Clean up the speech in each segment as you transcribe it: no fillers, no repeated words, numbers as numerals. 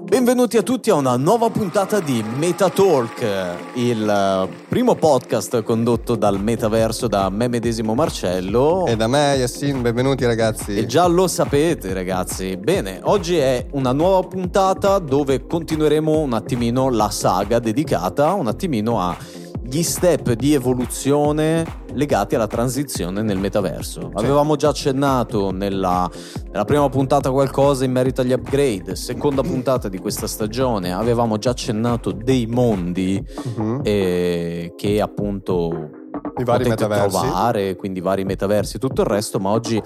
Benvenuti a tutti a una nuova puntata di MetaTalk, il primo podcast condotto dal Metaverso da me medesimo Marcello. E da me Yassin, benvenuti ragazzi. E già lo sapete ragazzi. Bene, oggi è una nuova puntata dove continueremo un attimino la saga dedicata un attimino agli step di evoluzione legati alla transizione nel metaverso. Avevamo già accennato nella prima puntata qualcosa in merito agli upgrade, seconda puntata di questa stagione avevamo già accennato dei mondi che appunto i vari metaversi trovare, quindi vari metaversi e tutto il resto, ma oggi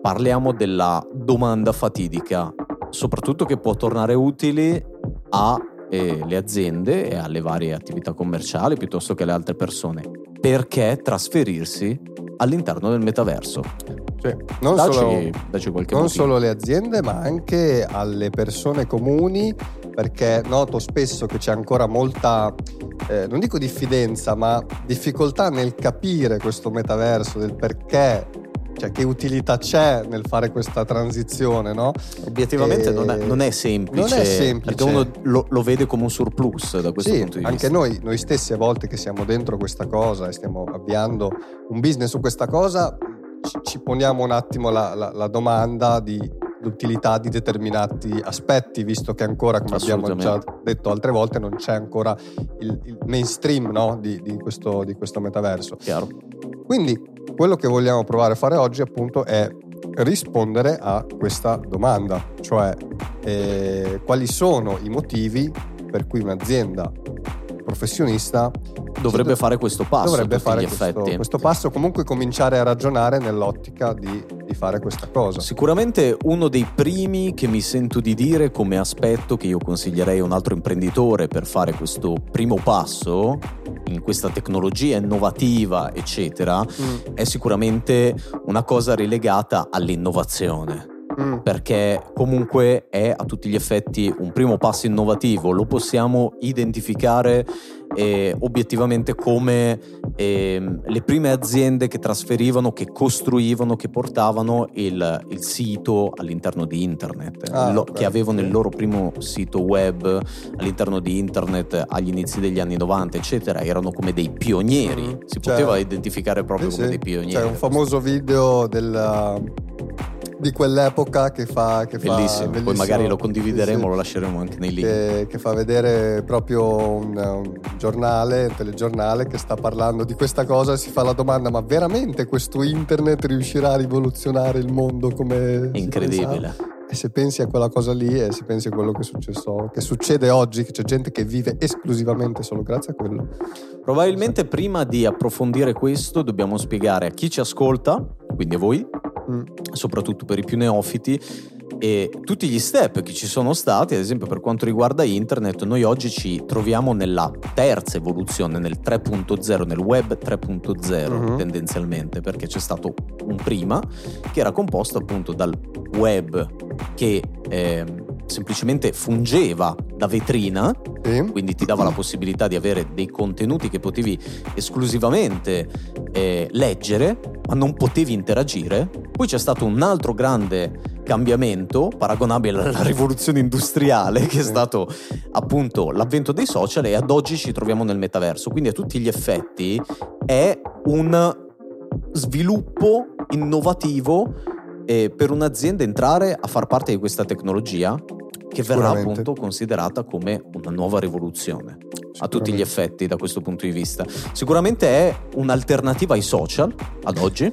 parliamo della domanda fatidica, soprattutto che può tornare utile alle aziende e alle varie attività commerciali piuttosto che alle altre persone. Perché trasferirsi all'interno del metaverso? Sì, non solo alle aziende, ma anche alle persone comuni, perché noto spesso che c'è ancora molta, non dico diffidenza, ma difficoltà nel capire questo metaverso, del perché, cioè che utilità c'è nel fare questa transizione, no? Obiettivamente non è semplice, perché uno lo vede come un surplus da questo punto di vista. Anche noi stessi a volte che siamo dentro questa cosa e stiamo avviando un business su questa cosa, ci poniamo un attimo la domanda di l'utilità di determinati aspetti, visto che ancora, come abbiamo già detto altre volte, non c'è ancora il mainstream, no? di questo metaverso. Chiaro. Quindi quello che vogliamo provare a fare oggi appunto è rispondere a questa domanda, cioè quali sono i motivi per cui un'azienda professionista dovrebbe fare questo passo, dovrebbe fare questo passo, comunque cominciare a ragionare nell'ottica di fare questa cosa. Sicuramente uno dei primi che mi sento di dire come aspetto che io consiglierei a un altro imprenditore per fare questo primo passo in questa tecnologia innovativa eccetera è sicuramente una cosa relegata all'innovazione. Perché comunque è a tutti gli effetti un primo passo innovativo, lo possiamo identificare obiettivamente come le prime aziende che trasferivano, che costruivano, che portavano il sito all'interno di internet, che avevano il loro primo sito web all'interno di internet agli inizi degli anni 90 eccetera, erano come dei pionieri, si poteva identificare proprio come dei pionieri. C'è un famoso video di quell'epoca che bellissimo. Fa, poi magari lo condivideremo, lo lasceremo anche nei link, che fa vedere proprio un giornale, un telegiornale che sta parlando di questa cosa e si fa la domanda: ma veramente questo internet riuscirà a rivoluzionare il mondo come incredibile? E se pensi a quella cosa lì e se pensi a quello che succede oggi, che c'è gente che vive esclusivamente solo grazie a quello. Probabilmente prima di approfondire questo dobbiamo spiegare a chi ci ascolta, quindi a voi, soprattutto per i più neofiti, e tutti gli step che ci sono stati. Ad esempio per quanto riguarda internet, noi oggi ci troviamo nella terza evoluzione, nel 3.0, nel web 3.0 tendenzialmente, perché c'è stato un prima che era composto appunto dal web che semplicemente fungeva da vetrina, quindi ti dava la possibilità di avere dei contenuti che potevi esclusivamente leggere, ma non potevi interagire. Poi c'è stato un altro grande cambiamento paragonabile alla rivoluzione industriale, che è stato appunto l'avvento dei social, e ad oggi ci troviamo nel metaverso. Quindi a tutti gli effetti è un sviluppo innovativo per un'azienda entrare a far parte di questa tecnologia che verrà appunto considerata come una nuova rivoluzione a tutti gli effetti. Da questo punto di vista sicuramente è un'alternativa ai social ad oggi,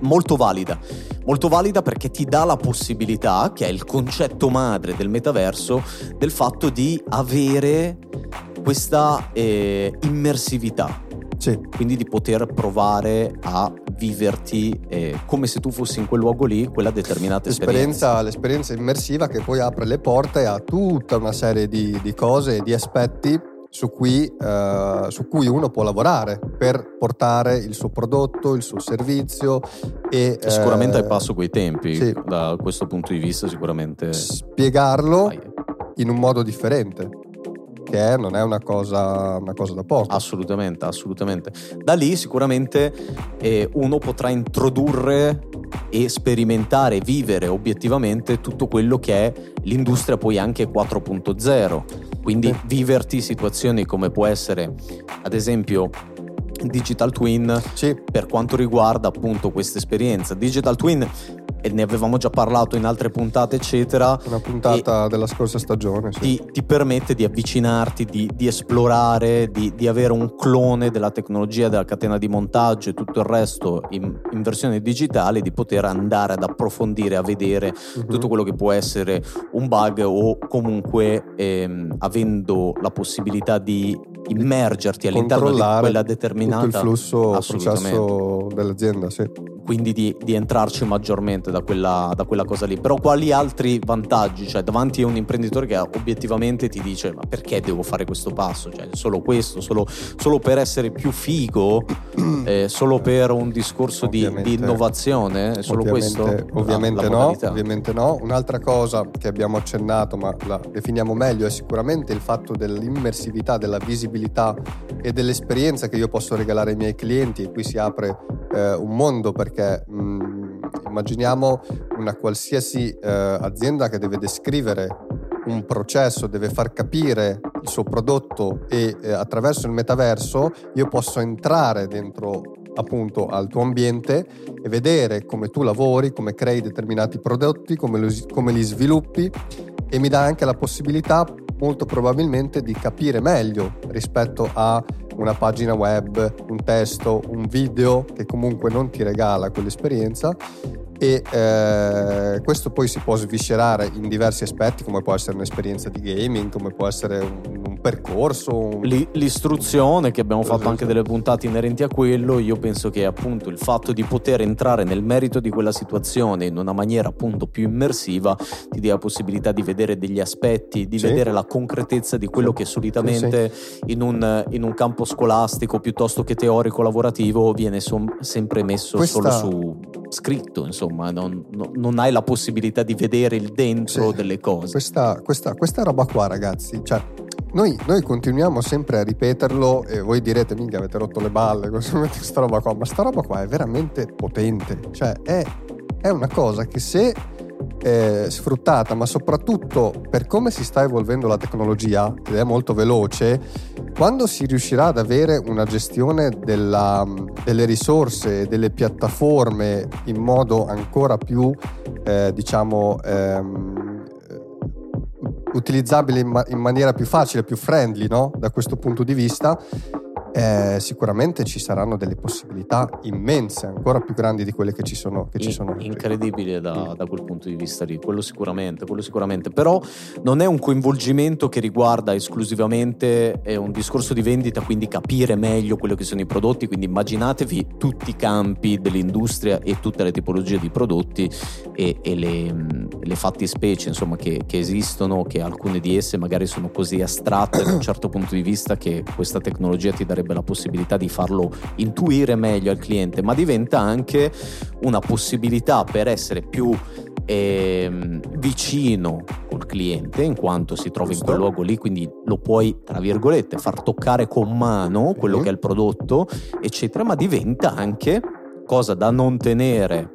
molto valida, perché ti dà la possibilità, che è il concetto madre del metaverso, del fatto di avere questa immersività, quindi di poter provare a viverti come se tu fossi in quel luogo lì, quella determinata esperienza. L'esperienza immersiva che poi apre le porte a tutta una serie di cose e di aspetti su cui uno può lavorare per portare il suo prodotto, il suo servizio. E sicuramente al passo coi tempi, da questo punto di vista sicuramente spiegarlo in un modo differente, che non è una cosa da poco. Assolutamente. Da lì sicuramente uno potrà introdurre e sperimentare, vivere obiettivamente tutto quello che è l'industria poi anche 4.0, quindi viverti situazioni come può essere ad esempio Digital Twin, sì, per quanto riguarda appunto questa esperienza Digital Twin, e ne avevamo già parlato in altre puntate eccetera, una puntata della scorsa stagione, sì, ti permette di avvicinarti, di esplorare, di avere un clone della tecnologia, della catena di montaggio e tutto il resto in versione digitale, di poter andare ad approfondire, a vedere tutto quello che può essere un bug o comunque avendo la possibilità di immergerti all'interno di quella determinata, tutto il flusso, il processo dell'azienda, sì, quindi di entrarci maggiormente da quella cosa lì. Però quali altri vantaggi, cioè davanti a un imprenditore che obiettivamente ti dice ma perché devo fare questo passo, cioè solo questo, solo per essere più figo, solo per un discorso di innovazione, solo questo? Ovviamente no. Un'altra cosa che abbiamo accennato ma la definiamo meglio è sicuramente il fatto dell'immersività, della visibilità e dell'esperienza che io posso regalare ai miei clienti, e qui si apre un mondo, perché immaginiamo una qualsiasi azienda che deve descrivere un processo, deve far capire il suo prodotto, e attraverso il metaverso io posso entrare dentro appunto al tuo ambiente e vedere come tu lavori, come crei determinati prodotti, come li sviluppi, e mi dà anche la possibilità molto probabilmente di capire meglio rispetto a una pagina web, un testo, un video che comunque non ti regala quell'esperienza, e questo poi si può sviscerare in diversi aspetti, come può essere un'esperienza di gaming, come può essere un percorso, l'istruzione, che abbiamo fatto anche delle puntate inerenti a quello. Io penso che appunto il fatto di poter entrare nel merito di quella situazione in una maniera appunto più immersiva ti dia la possibilità di vedere degli aspetti, di vedere la concretezza di quello che solitamente in un campo scolastico piuttosto che teorico lavorativo viene sempre messo solo su scritto, insomma non hai la possibilità di vedere il dentro delle cose. Questa roba qua, ragazzi, cioè noi continuiamo sempre a ripeterlo, e voi direte minchia avete rotto le balle con questa roba qua, ma sta roba qua è veramente potente, cioè è una cosa che se sfruttata, ma soprattutto per come si sta evolvendo la tecnologia ed è molto veloce, quando si riuscirà ad avere una gestione delle risorse, delle piattaforme in modo ancora più utilizzabile in maniera più facile, più friendly, no? Da questo punto di vista sicuramente ci saranno delle possibilità immense, ancora più grandi di quelle che ci sono incredibile da quel punto di vista lì, quello sicuramente. Però non è un coinvolgimento che riguarda esclusivamente un discorso di vendita, quindi capire meglio quello che sono i prodotti, quindi immaginatevi tutti i campi dell'industria e tutte le tipologie di prodotti e le fattispecie insomma che esistono, che alcune di esse magari sono così astratte da un certo punto di vista che questa tecnologia ti darebbe la possibilità di farlo intuire meglio al cliente, ma diventa anche una possibilità per essere più vicino col cliente, in quanto si trova in quel luogo lì, quindi lo puoi tra virgolette far toccare con mano quello che è il prodotto eccetera, ma diventa anche cosa da non tenere,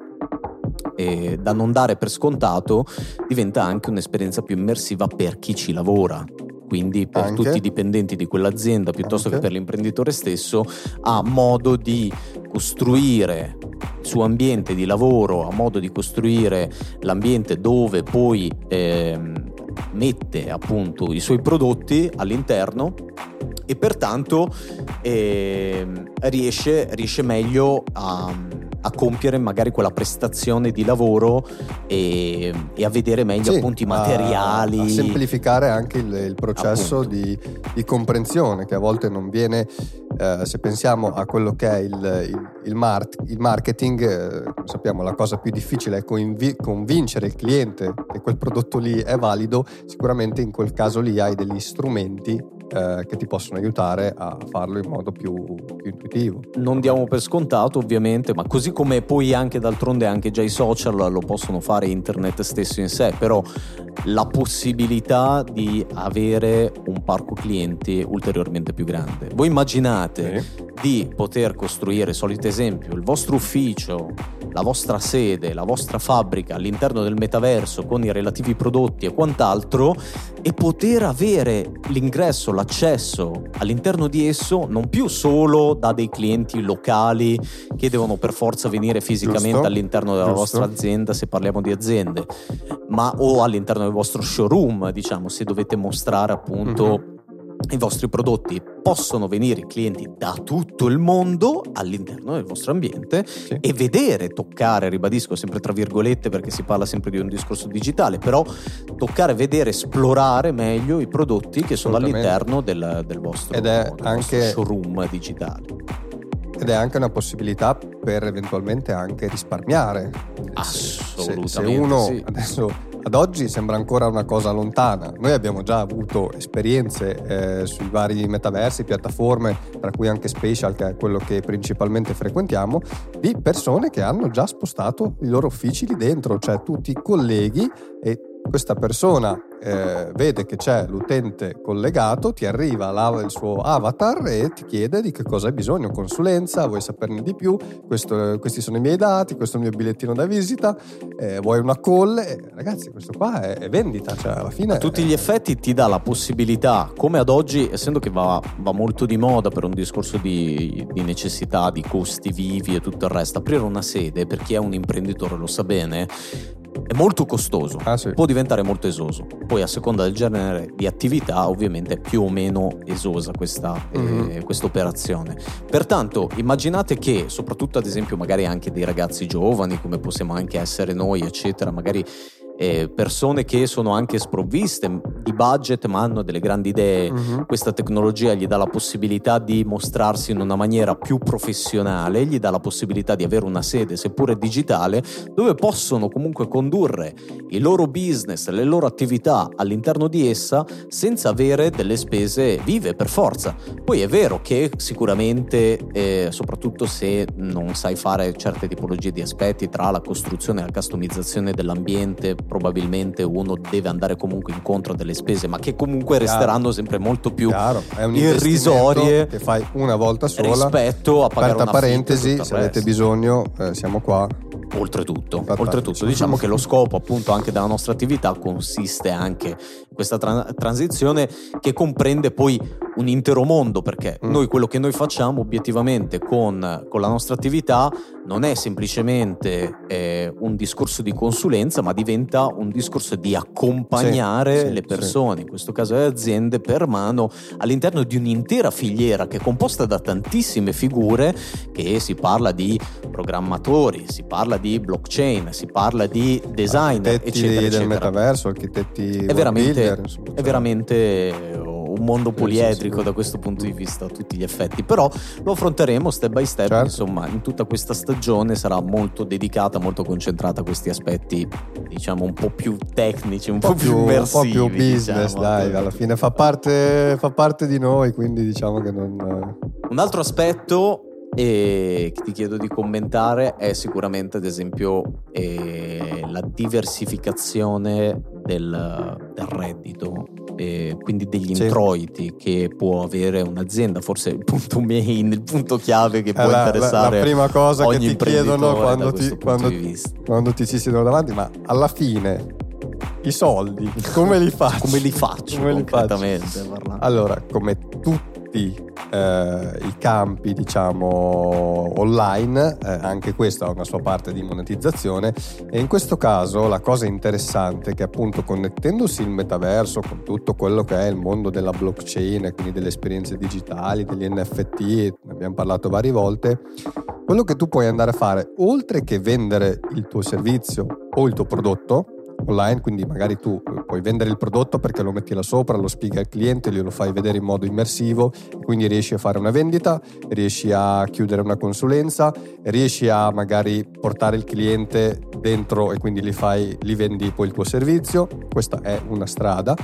da non dare per scontato, diventa anche un'esperienza più immersiva per chi ci lavora, quindi per tutti i dipendenti di quell'azienda piuttosto che per l'imprenditore stesso, ha modo di costruire il suo ambiente di lavoro, ha modo di costruire l'ambiente dove poi mette appunto i suoi prodotti all'interno, e pertanto riesce meglio a compiere magari quella prestazione di lavoro e a vedere meglio appunto i materiali, a semplificare anche il processo di comprensione che a volte non viene. Se pensiamo a quello che è il marketing, sappiamo la cosa più difficile è convincere il cliente che quel prodotto lì è valido. Sicuramente in quel caso lì hai degli strumenti che ti possono aiutare a farlo in modo più intuitivo. Non diamo per scontato ovviamente, ma così come poi anche d'altronde anche già i social lo possono fare, internet stesso in sé, però la possibilità di avere un parco clienti ulteriormente più grande. Voi immaginate di poter costruire, solito esempio, il vostro ufficio la vostra sede, la vostra fabbrica all'interno del metaverso con i relativi prodotti e quant'altro, e poter avere l'ingresso, l'accesso all'interno di esso non più solo da dei clienti locali che devono per forza venire fisicamente all'interno della vostra azienda, se parliamo di aziende, ma o all'interno del vostro showroom, diciamo, se dovete mostrare appunto i vostri prodotti. Possono venire clienti da tutto il mondo all'interno del vostro ambiente e vedere, toccare, ribadisco sempre tra virgolette perché si parla sempre di un discorso digitale, però toccare, vedere, esplorare meglio i prodotti che sono all'interno del vostro, vostro showroom digitale. Ed è anche una possibilità per eventualmente anche risparmiare. Assolutamente. Se uno adesso, ad oggi sembra ancora una cosa lontana, noi abbiamo già avuto esperienze sui vari metaversi, piattaforme, tra cui anche Spatial, che è quello che principalmente frequentiamo, di persone che hanno già spostato i loro uffici lì dentro, cioè tu ti colleghi e questa persona vede che c'è l'utente collegato, ti arriva il suo avatar e ti chiede di che cosa hai bisogno, consulenza, vuoi saperne di più, questi sono i miei dati, questo è il mio bigliettino da visita, vuoi una call, ragazzi questo qua è vendita, cioè alla fine a tutti gli effetti ti dà la possibilità, come ad oggi, essendo che va molto di moda per un discorso di necessità, di costi vivi e tutto il resto, aprire una sede per chi è un imprenditore lo sa bene è molto costoso, può diventare molto esoso, poi a seconda del genere di attività ovviamente è più o meno esosa questa operazione, pertanto immaginate che soprattutto ad esempio magari anche dei ragazzi giovani come possiamo anche essere noi eccetera, magari persone che sono anche sprovviste di budget ma hanno delle grandi idee, questa tecnologia gli dà la possibilità di mostrarsi in una maniera più professionale, gli dà la possibilità di avere una sede seppure digitale dove possono comunque condurre i loro business, le loro attività all'interno di essa senza avere delle spese vive per forza. Poi è vero che sicuramente soprattutto se non sai fare certe tipologie di aspetti tra la costruzione e la customizzazione dell'ambiente, probabilmente uno deve andare comunque incontro a delle spese ma che comunque resteranno sempre molto più irrisorie che fai una volta sola rispetto a pagare una parentesi se avete bisogno siamo qua. Oltretutto diciamo che lo scopo appunto anche della nostra attività consiste anche in questa transizione che comprende poi un intero mondo, perché noi quello che noi facciamo obiettivamente con la nostra attività non è semplicemente un discorso di consulenza ma diventa un discorso di accompagnare le persone, in questo caso le aziende, per mano all'interno di un'intera filiera che è composta da tantissime figure, che si parla di programmatori, si parla di blockchain, si parla di design, architetti del metaverso, architetti builder, insomma, è veramente un mondo poliedrico da questo punto di vista a tutti gli effetti, però lo affronteremo step by step, insomma in tutta questa stagione sarà molto dedicata, molto concentrata a questi aspetti diciamo un po' più tecnici, un po' più immersivi, un po' più business, diciamo, dai, alla fine fa parte di noi, quindi diciamo che non... Un altro aspetto e che ti chiedo di commentare è sicuramente ad esempio la diversificazione del reddito, quindi degli introiti che può avere un'azienda, forse il punto chiave che può interessare la prima cosa che ti chiedono quando ti ci siedono davanti, ma alla fine i soldi come li faccio? Allora, come tutti i campi diciamo online, anche questa ha una sua parte di monetizzazione, e in questo caso la cosa interessante è che appunto connettendosi il metaverso con tutto quello che è il mondo della blockchain, quindi delle esperienze digitali, degli NFT, ne abbiamo parlato varie volte, quello che tu puoi andare a fare oltre che vendere il tuo servizio o il tuo prodotto online, quindi magari tu puoi vendere il prodotto perché lo metti là sopra, lo spiega al cliente, glielo fai vedere in modo immersivo, quindi riesci a fare una vendita, riesci a chiudere una consulenza, riesci a magari portare il cliente dentro e quindi li vendi poi il tuo servizio. Questa è una strada.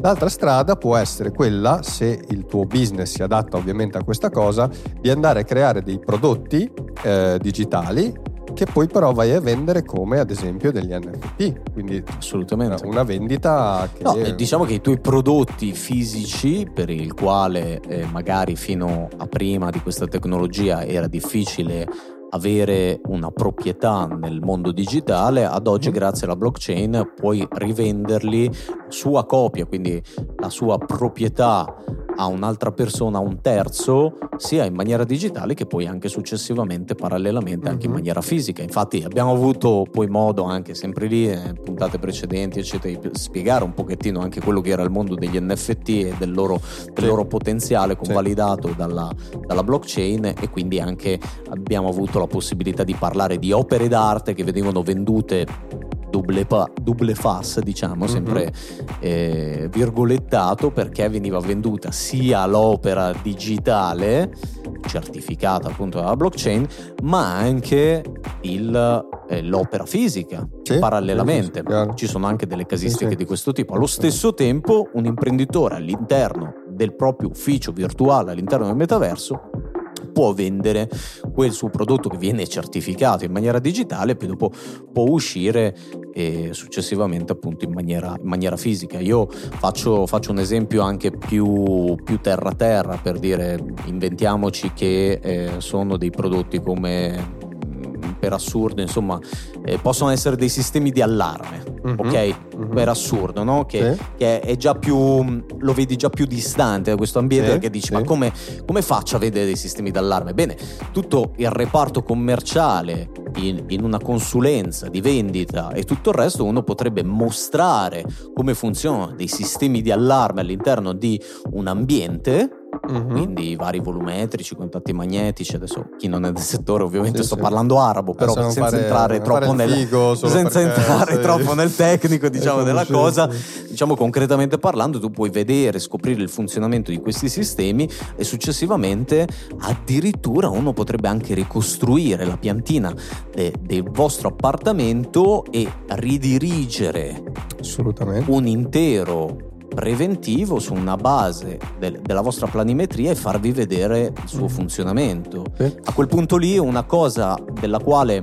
L'altra strada può essere quella, se il tuo business si adatta ovviamente a questa cosa, di andare a creare dei prodotti digitali che poi però vai a vendere, come ad esempio degli NFT, quindi assolutamente una vendita che... diciamo che i tuoi prodotti fisici, per il quale magari fino a prima di questa tecnologia era difficile avere una proprietà nel mondo digitale, ad oggi grazie alla blockchain puoi rivenderli sua copia, quindi la sua proprietà a un'altra persona, a un terzo, sia in maniera digitale che poi anche successivamente, parallelamente, anche in maniera fisica. Infatti abbiamo avuto poi modo anche sempre lì, puntate precedenti eccetera, di spiegare un pochettino anche quello che era il mondo degli NFT e del loro potenziale convalidato dalla blockchain, e quindi anche abbiamo avuto la possibilità di parlare di opere d'arte che venivano vendute double fast, diciamo, sempre virgolettato, perché veniva venduta sia l'opera digitale certificata appunto dalla blockchain, ma anche l'opera fisica, sì, parallelamente. Ci sono anche delle casistiche di questo tipo. Allo stesso tempo un imprenditore all'interno del proprio ufficio virtuale, all'interno del metaverso, può vendere quel suo prodotto che viene certificato in maniera digitale e poi dopo può uscire successivamente appunto in maniera fisica. Io faccio un esempio anche più terra, per dire, inventiamoci che sono dei prodotti come, per assurdo insomma, possono essere dei sistemi di allarme, per assurdo, no? Che è già più, lo vedi già più distante da questo ambiente, perché dici ma come faccio a vedere dei sistemi d'allarme? Bene, tutto il reparto commerciale in una consulenza di vendita e tutto il resto, uno potrebbe mostrare come funzionano dei sistemi di allarme all'interno di un ambiente. Quindi i vari volumetrici, contatti magnetici, adesso chi non è del settore ovviamente parlando arabo, però senza entrare troppo nel tecnico, diciamo, della cosa, diciamo concretamente parlando tu puoi vedere, scoprire il funzionamento di questi sistemi e successivamente addirittura uno potrebbe anche ricostruire la piantina del vostro appartamento e ridirigere un intero preventivo su una base della vostra planimetria e farvi vedere il suo funzionamento. A quel punto lì una cosa della quale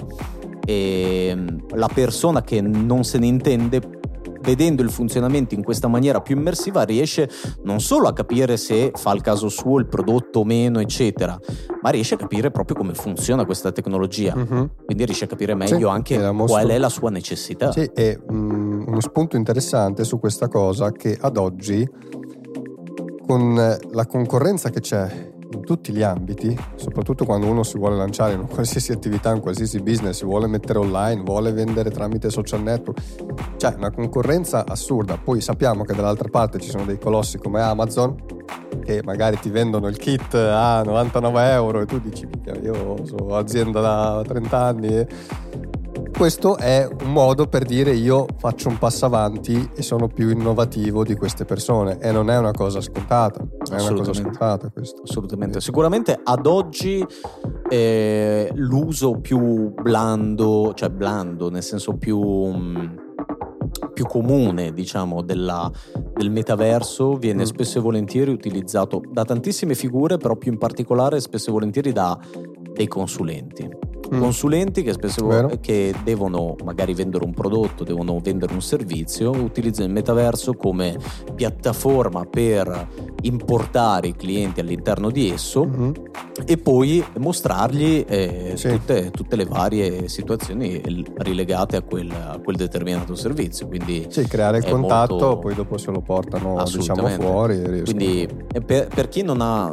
la persona che non se ne intende, vedendo il funzionamento in questa maniera più immersiva, riesce non solo a capire se fa il caso suo il prodotto o meno eccetera, ma riesce a capire proprio come funziona questa tecnologia, quindi riesce a capire meglio anche qual è la sua necessità. Uno spunto interessante su questa cosa, che ad oggi con la concorrenza che c'è in tutti gli ambiti, soprattutto quando uno si vuole lanciare in qualsiasi attività, in qualsiasi business, si vuole mettere online, vuole vendere tramite social network, c'è una concorrenza assurda. Poi sappiamo che dall'altra parte ci sono dei colossi come Amazon che magari ti vendono il kit a €99 e tu dici io sono azienda da 30 anni Questo è un modo per dire io faccio un passo avanti e sono più innovativo di queste persone, e non è una cosa scontata, è una cosa scontata questo. Assolutamente. Sicuramente ad oggi l'uso più blando, nel senso più comune, diciamo, del metaverso viene spesso e volentieri utilizzato da tantissime figure, però più in particolare spesso e volentieri da dei consulenti che spesso che devono magari vendere un prodotto, devono vendere un servizio, utilizzano il metaverso come piattaforma per importare i clienti all'interno di esso e poi mostrargli tutte le varie situazioni rilegate a quel determinato servizio, quindi creare il contatto molto... poi dopo se lo portano, diciamo, fuori e quindi per chi non ha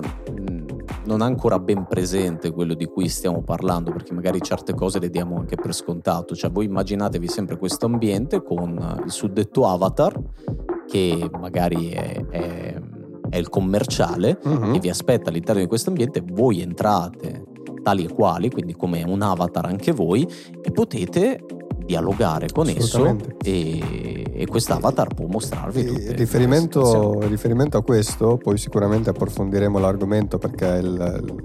ancora ben presente quello di cui stiamo parlando, perché magari certe cose le diamo anche per scontato, cioè voi immaginatevi sempre questo ambiente con il suddetto avatar che magari è il commerciale che vi aspetta all'interno di questo ambiente. Voi entrate tali e quali, quindi come un avatar anche voi, e potete dialogare con esso, e quest'avatar può mostrarvi tutte riferimento a questo. Poi sicuramente approfondiremo l'argomento, perché il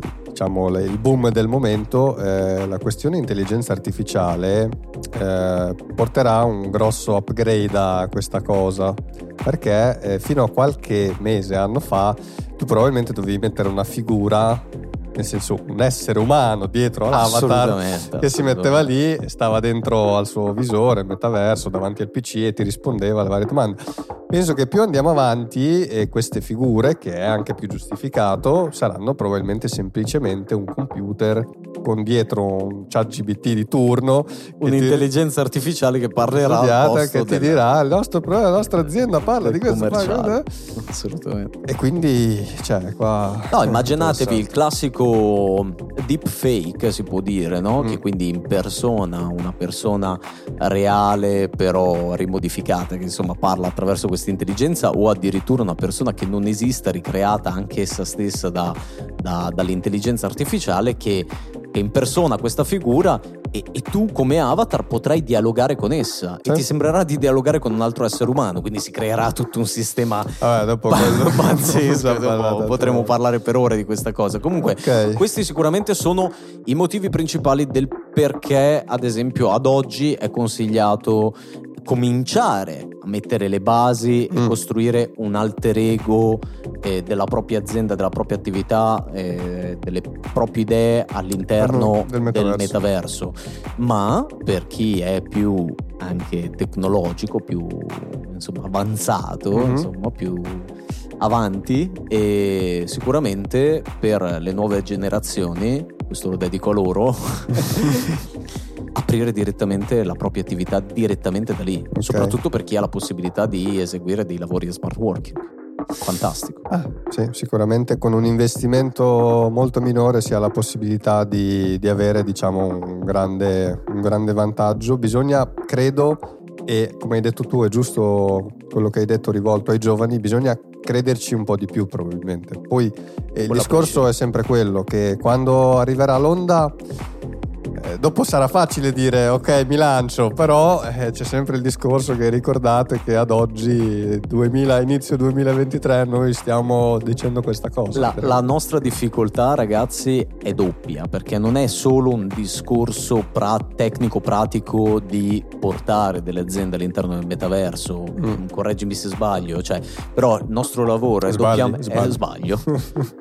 boom del momento, la questione intelligenza artificiale porterà un grosso upgrade a questa cosa, perché fino a qualche anno fa tu probabilmente dovevi mettere una figura nel senso un essere umano dietro l'avatar che si metteva lì, stava dentro al suo visore metaverso davanti al PC e ti rispondeva alle varie domande. Penso che più andiamo avanti e queste figure, che è anche più giustificato, saranno probabilmente semplicemente un computer con dietro un ChatGPT di turno, un'intelligenza artificiale che parlerà al posto, che ti dirà la nostra azienda parla di questo, assolutamente. E quindi cioè qua no, immaginatevi il classico deepfake, si può dire, no? Che quindi impersona una persona reale però rimodificata, che insomma parla attraverso questa intelligenza, o addirittura una persona che non esista, ricreata anche essa stessa dall'intelligenza artificiale che impersona questa figura, e tu come avatar potrai dialogare con essa, sì, e ti sembrerà di dialogare con un altro essere umano, quindi si creerà tutto un sistema pazzesco. Potremo parlare per ore di questa cosa. Comunque questi sicuramente sono i motivi principali del perché ad esempio ad oggi è consigliato cominciare a mettere le basi e costruire un alter ego della propria azienda, della propria attività, delle proprie idee all'interno del metaverso. Ma per chi è più anche tecnologico, più insomma avanzato, insomma più avanti, e sicuramente per le nuove generazioni, questo lo dedico a loro, aprire direttamente la propria attività direttamente da lì, soprattutto per chi ha la possibilità di eseguire dei lavori di smart working. Fantastico. Sì, sicuramente con un investimento molto minore si ha la possibilità di avere, diciamo, un grande vantaggio. Bisogna, credo, e come hai detto tu è giusto quello che hai detto rivolto ai giovani, bisogna crederci un po' di più probabilmente. Poi il discorso è sempre quello che quando arriverà l'onda dopo sarà facile dire ok mi lancio, però c'è sempre il discorso che ricordate che ad oggi inizio 2023 noi stiamo dicendo questa cosa. La nostra difficoltà, ragazzi, è doppia, perché non è solo un discorso tecnico-pratico di portare delle aziende all'interno del metaverso, correggimi se sbaglio, cioè, però il nostro lavoro il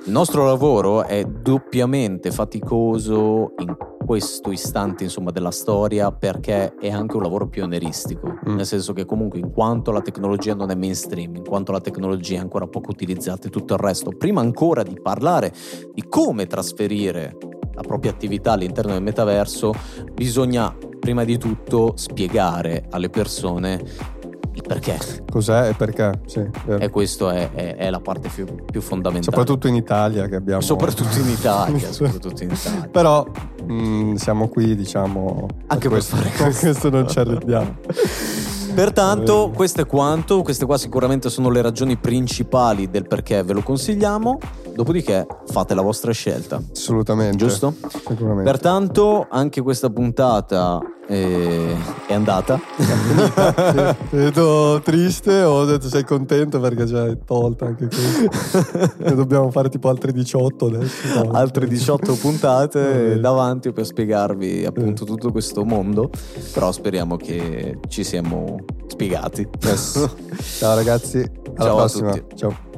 nostro lavoro è doppiamente faticoso in questo istante insomma della storia, perché è anche un lavoro pionieristico, nel senso che comunque in quanto la tecnologia non è mainstream, in quanto la tecnologia è ancora poco utilizzata e tutto il resto, prima ancora di parlare di come trasferire la propria attività all'interno del metaverso, bisogna prima di tutto spiegare alle persone il perché. Cos'è e perché? Sì, e questo è la parte più fondamentale. Soprattutto in Italia che abbiamo. Soprattutto in Italia. Però siamo qui, diciamo. Anche per fare questo non ci arrendiamo. Pertanto, questo è quanto. Queste qua sicuramente sono le ragioni principali del perché ve lo consigliamo. Dopodiché fate la vostra scelta. Assolutamente. Giusto? Sicuramente. Pertanto, anche questa puntata è andata. È vedo triste, ho detto sei contento perché già è tolta anche questo. Ne dobbiamo fare tipo altre 18 adesso. Altre 18 puntate davanti per spiegarvi appunto tutto questo mondo. Però speriamo che ci siamo spiegati. Yes. Ciao ragazzi, alla prossima. A tutti. Ciao.